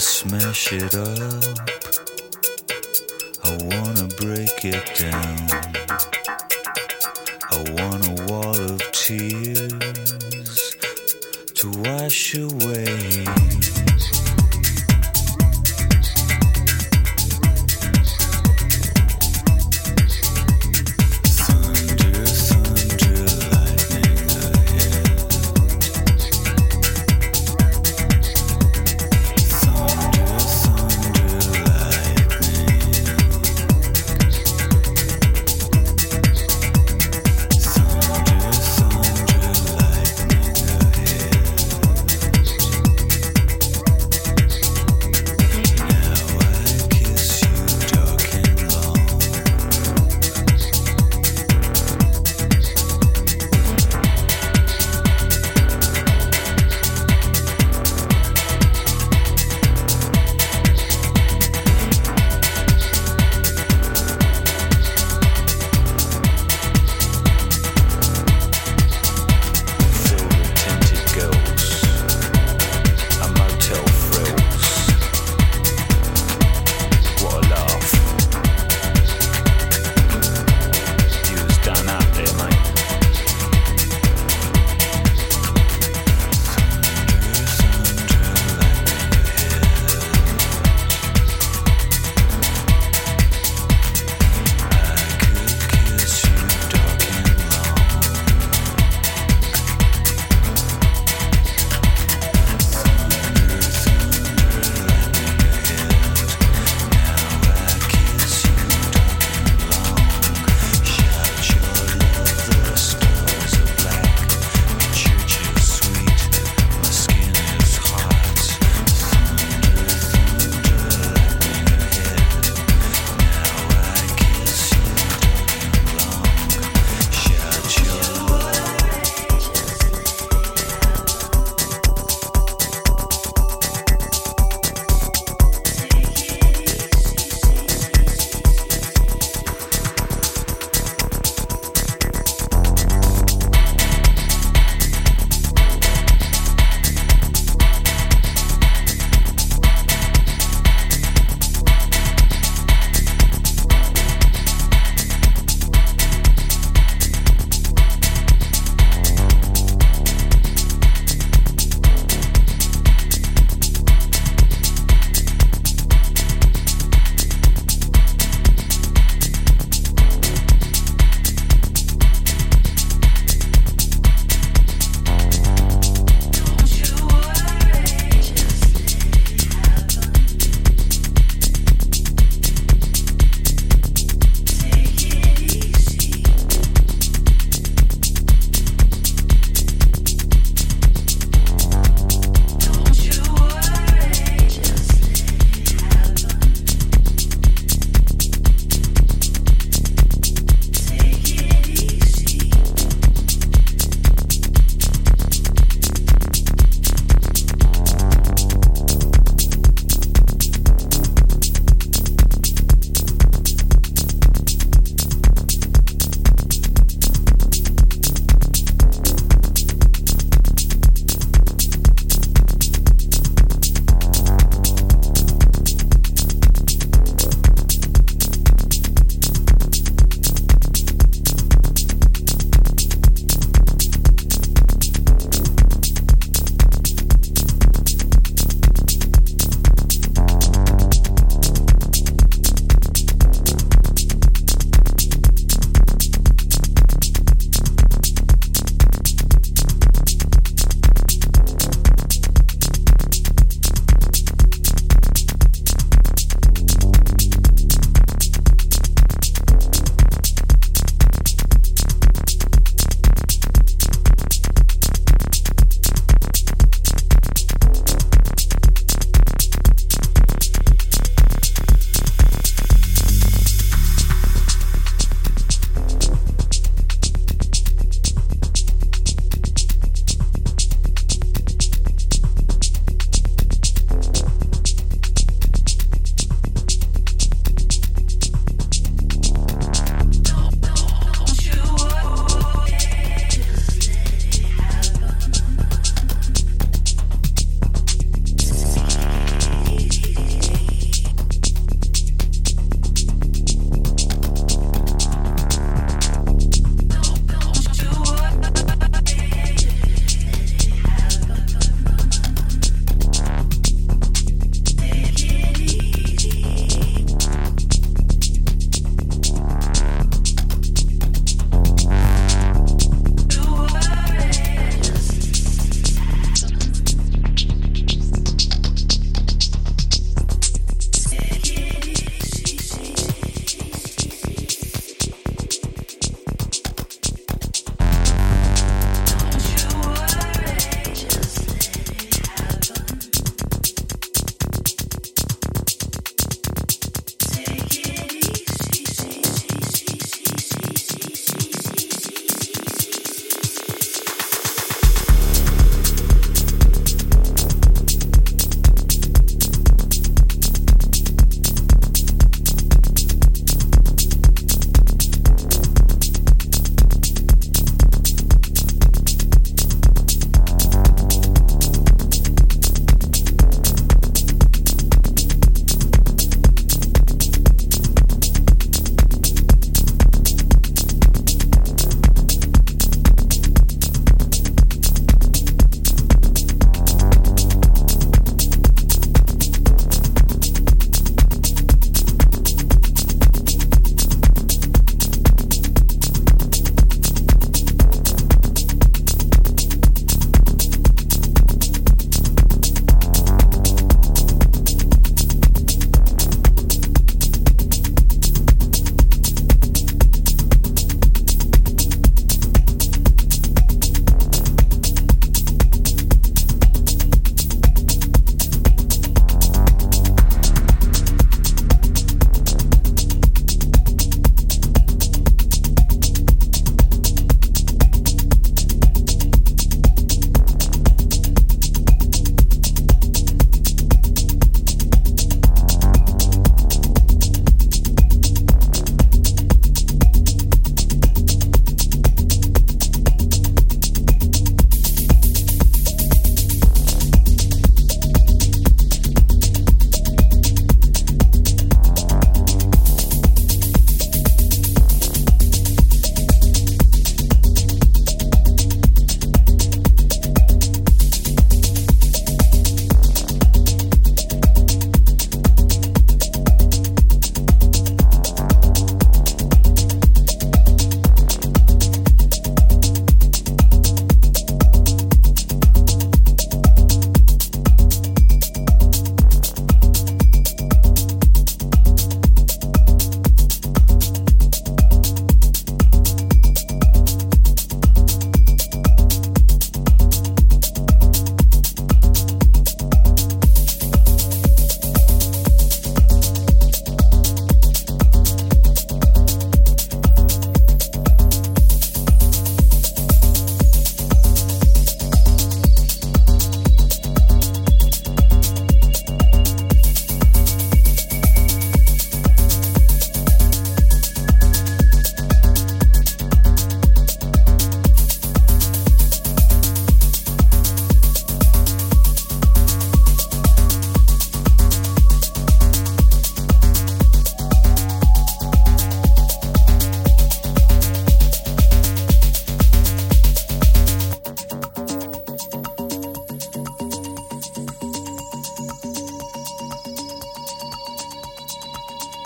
smash it up. I wanna break it down. I want a wall of tears to wash away.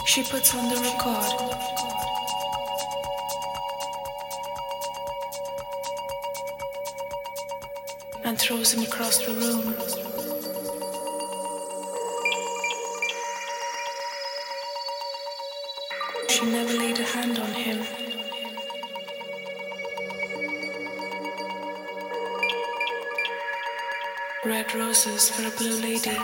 She puts on the record. And throws him across the room. She never laid a hand on him. Red roses for a blue lady.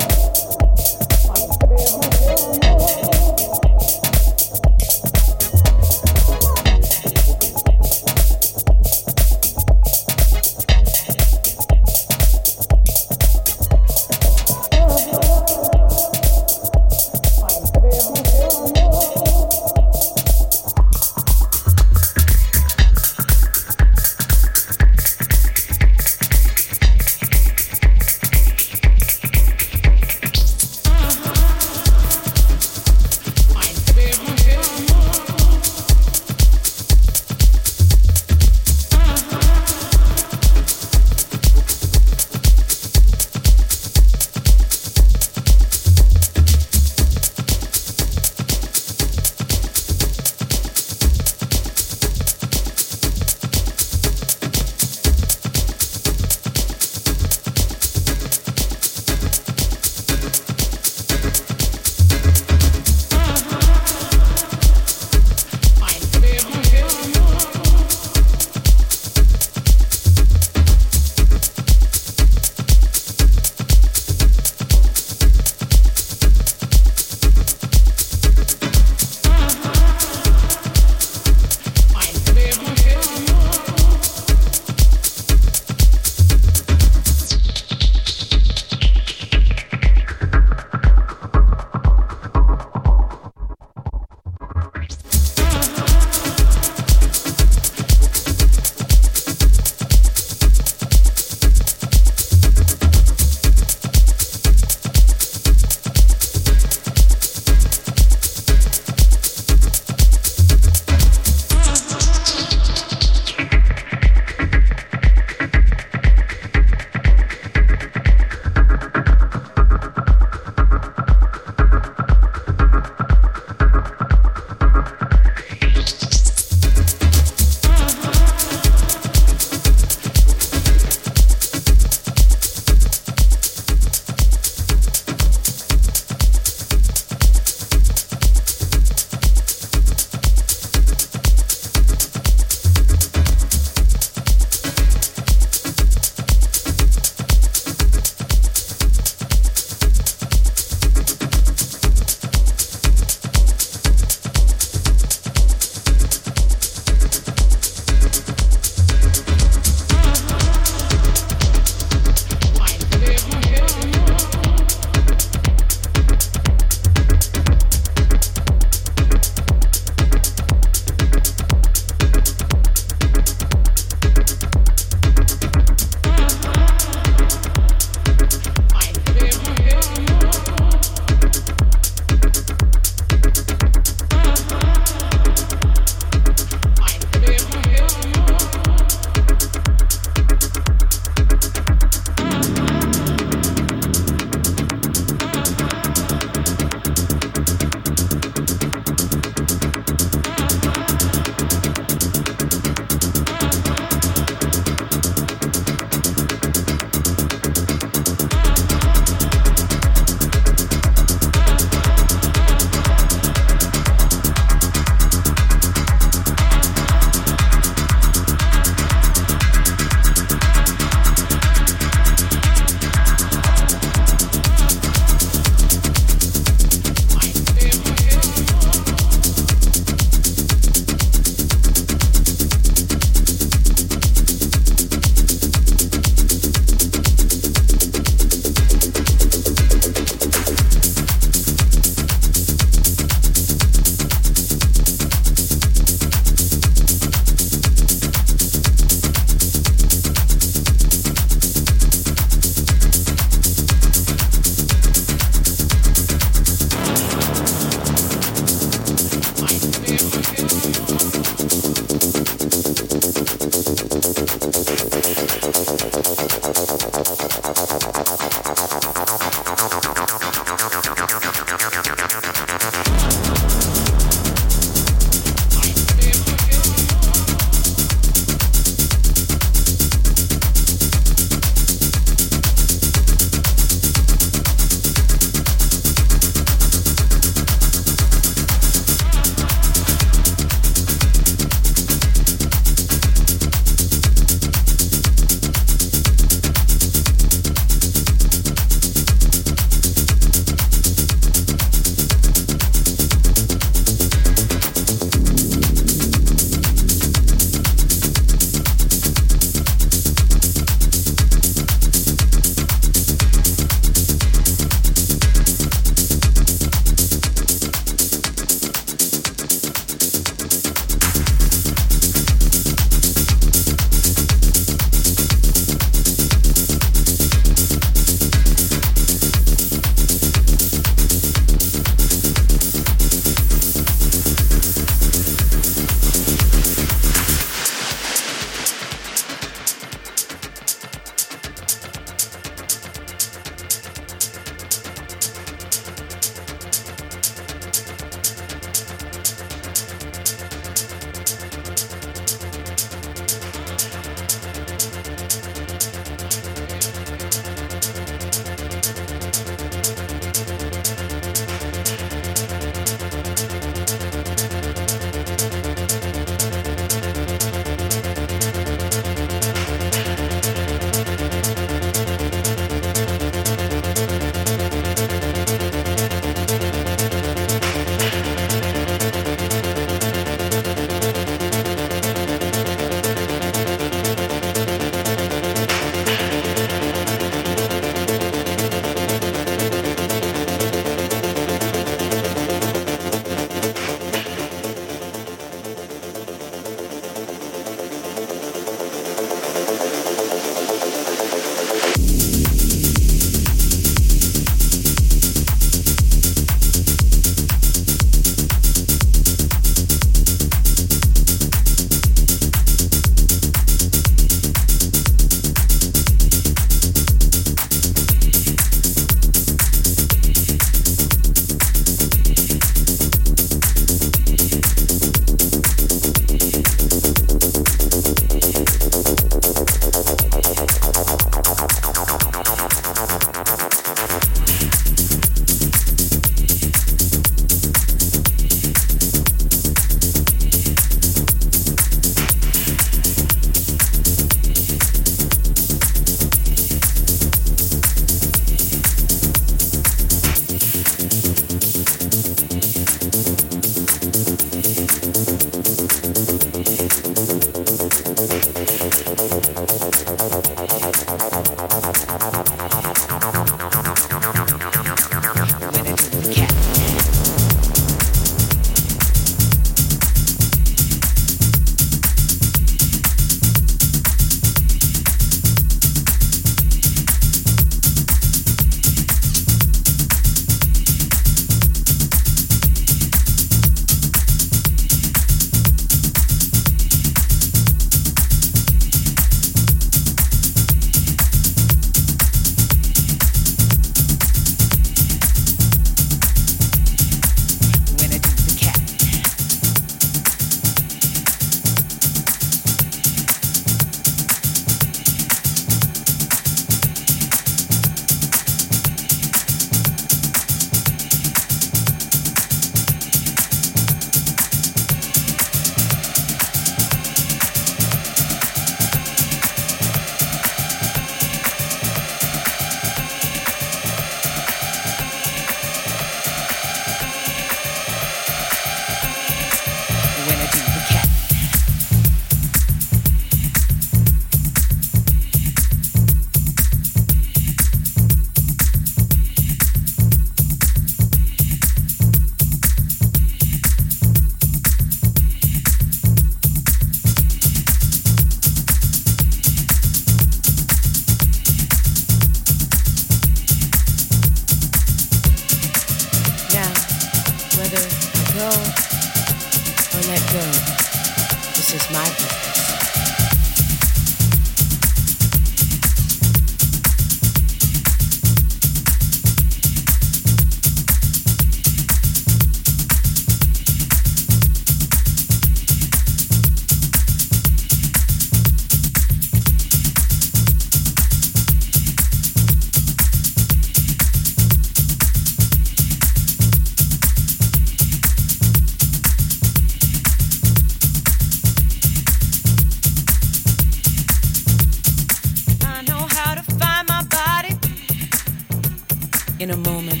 in a moment,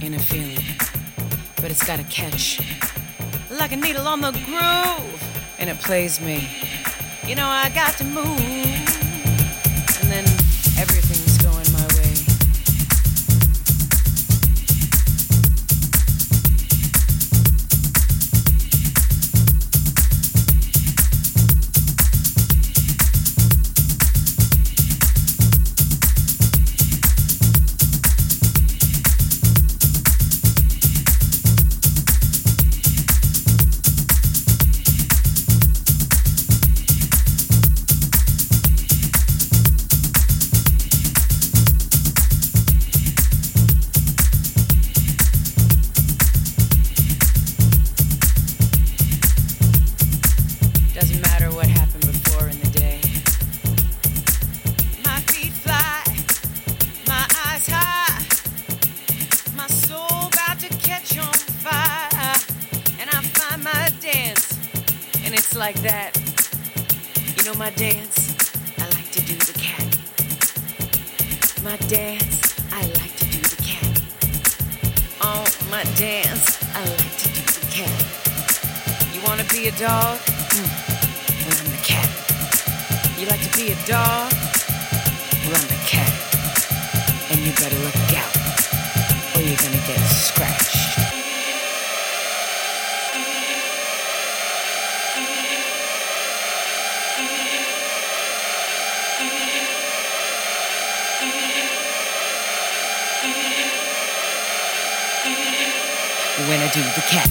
in a feeling, but it's got a catch, like a needle on the groove, and it plays me. You know I got to move, and then everything's going my way. When I do the cat.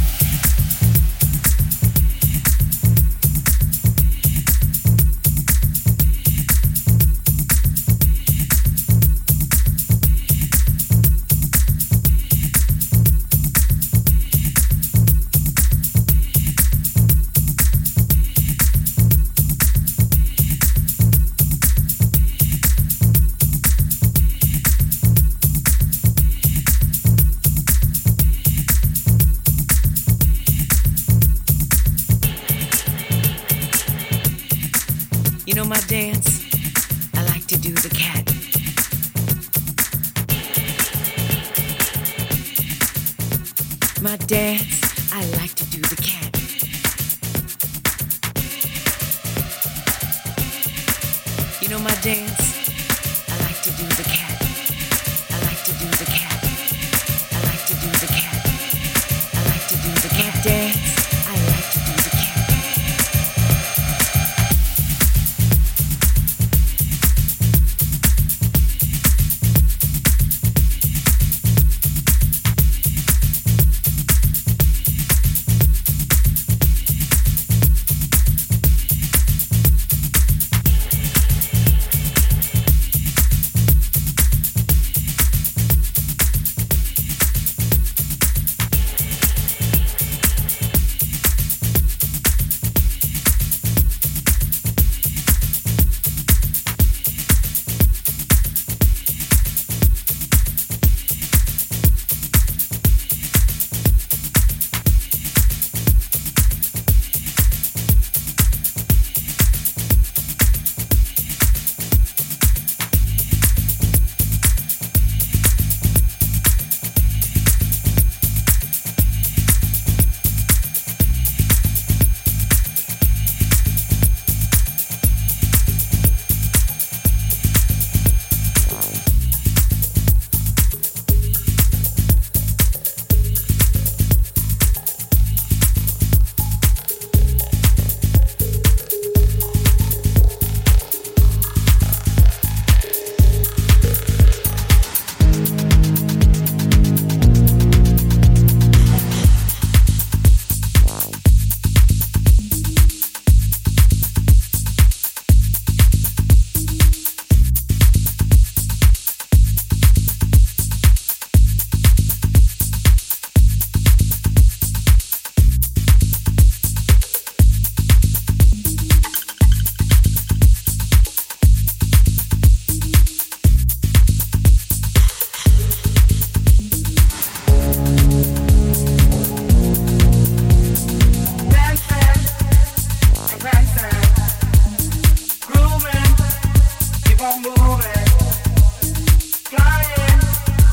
Moving, flying.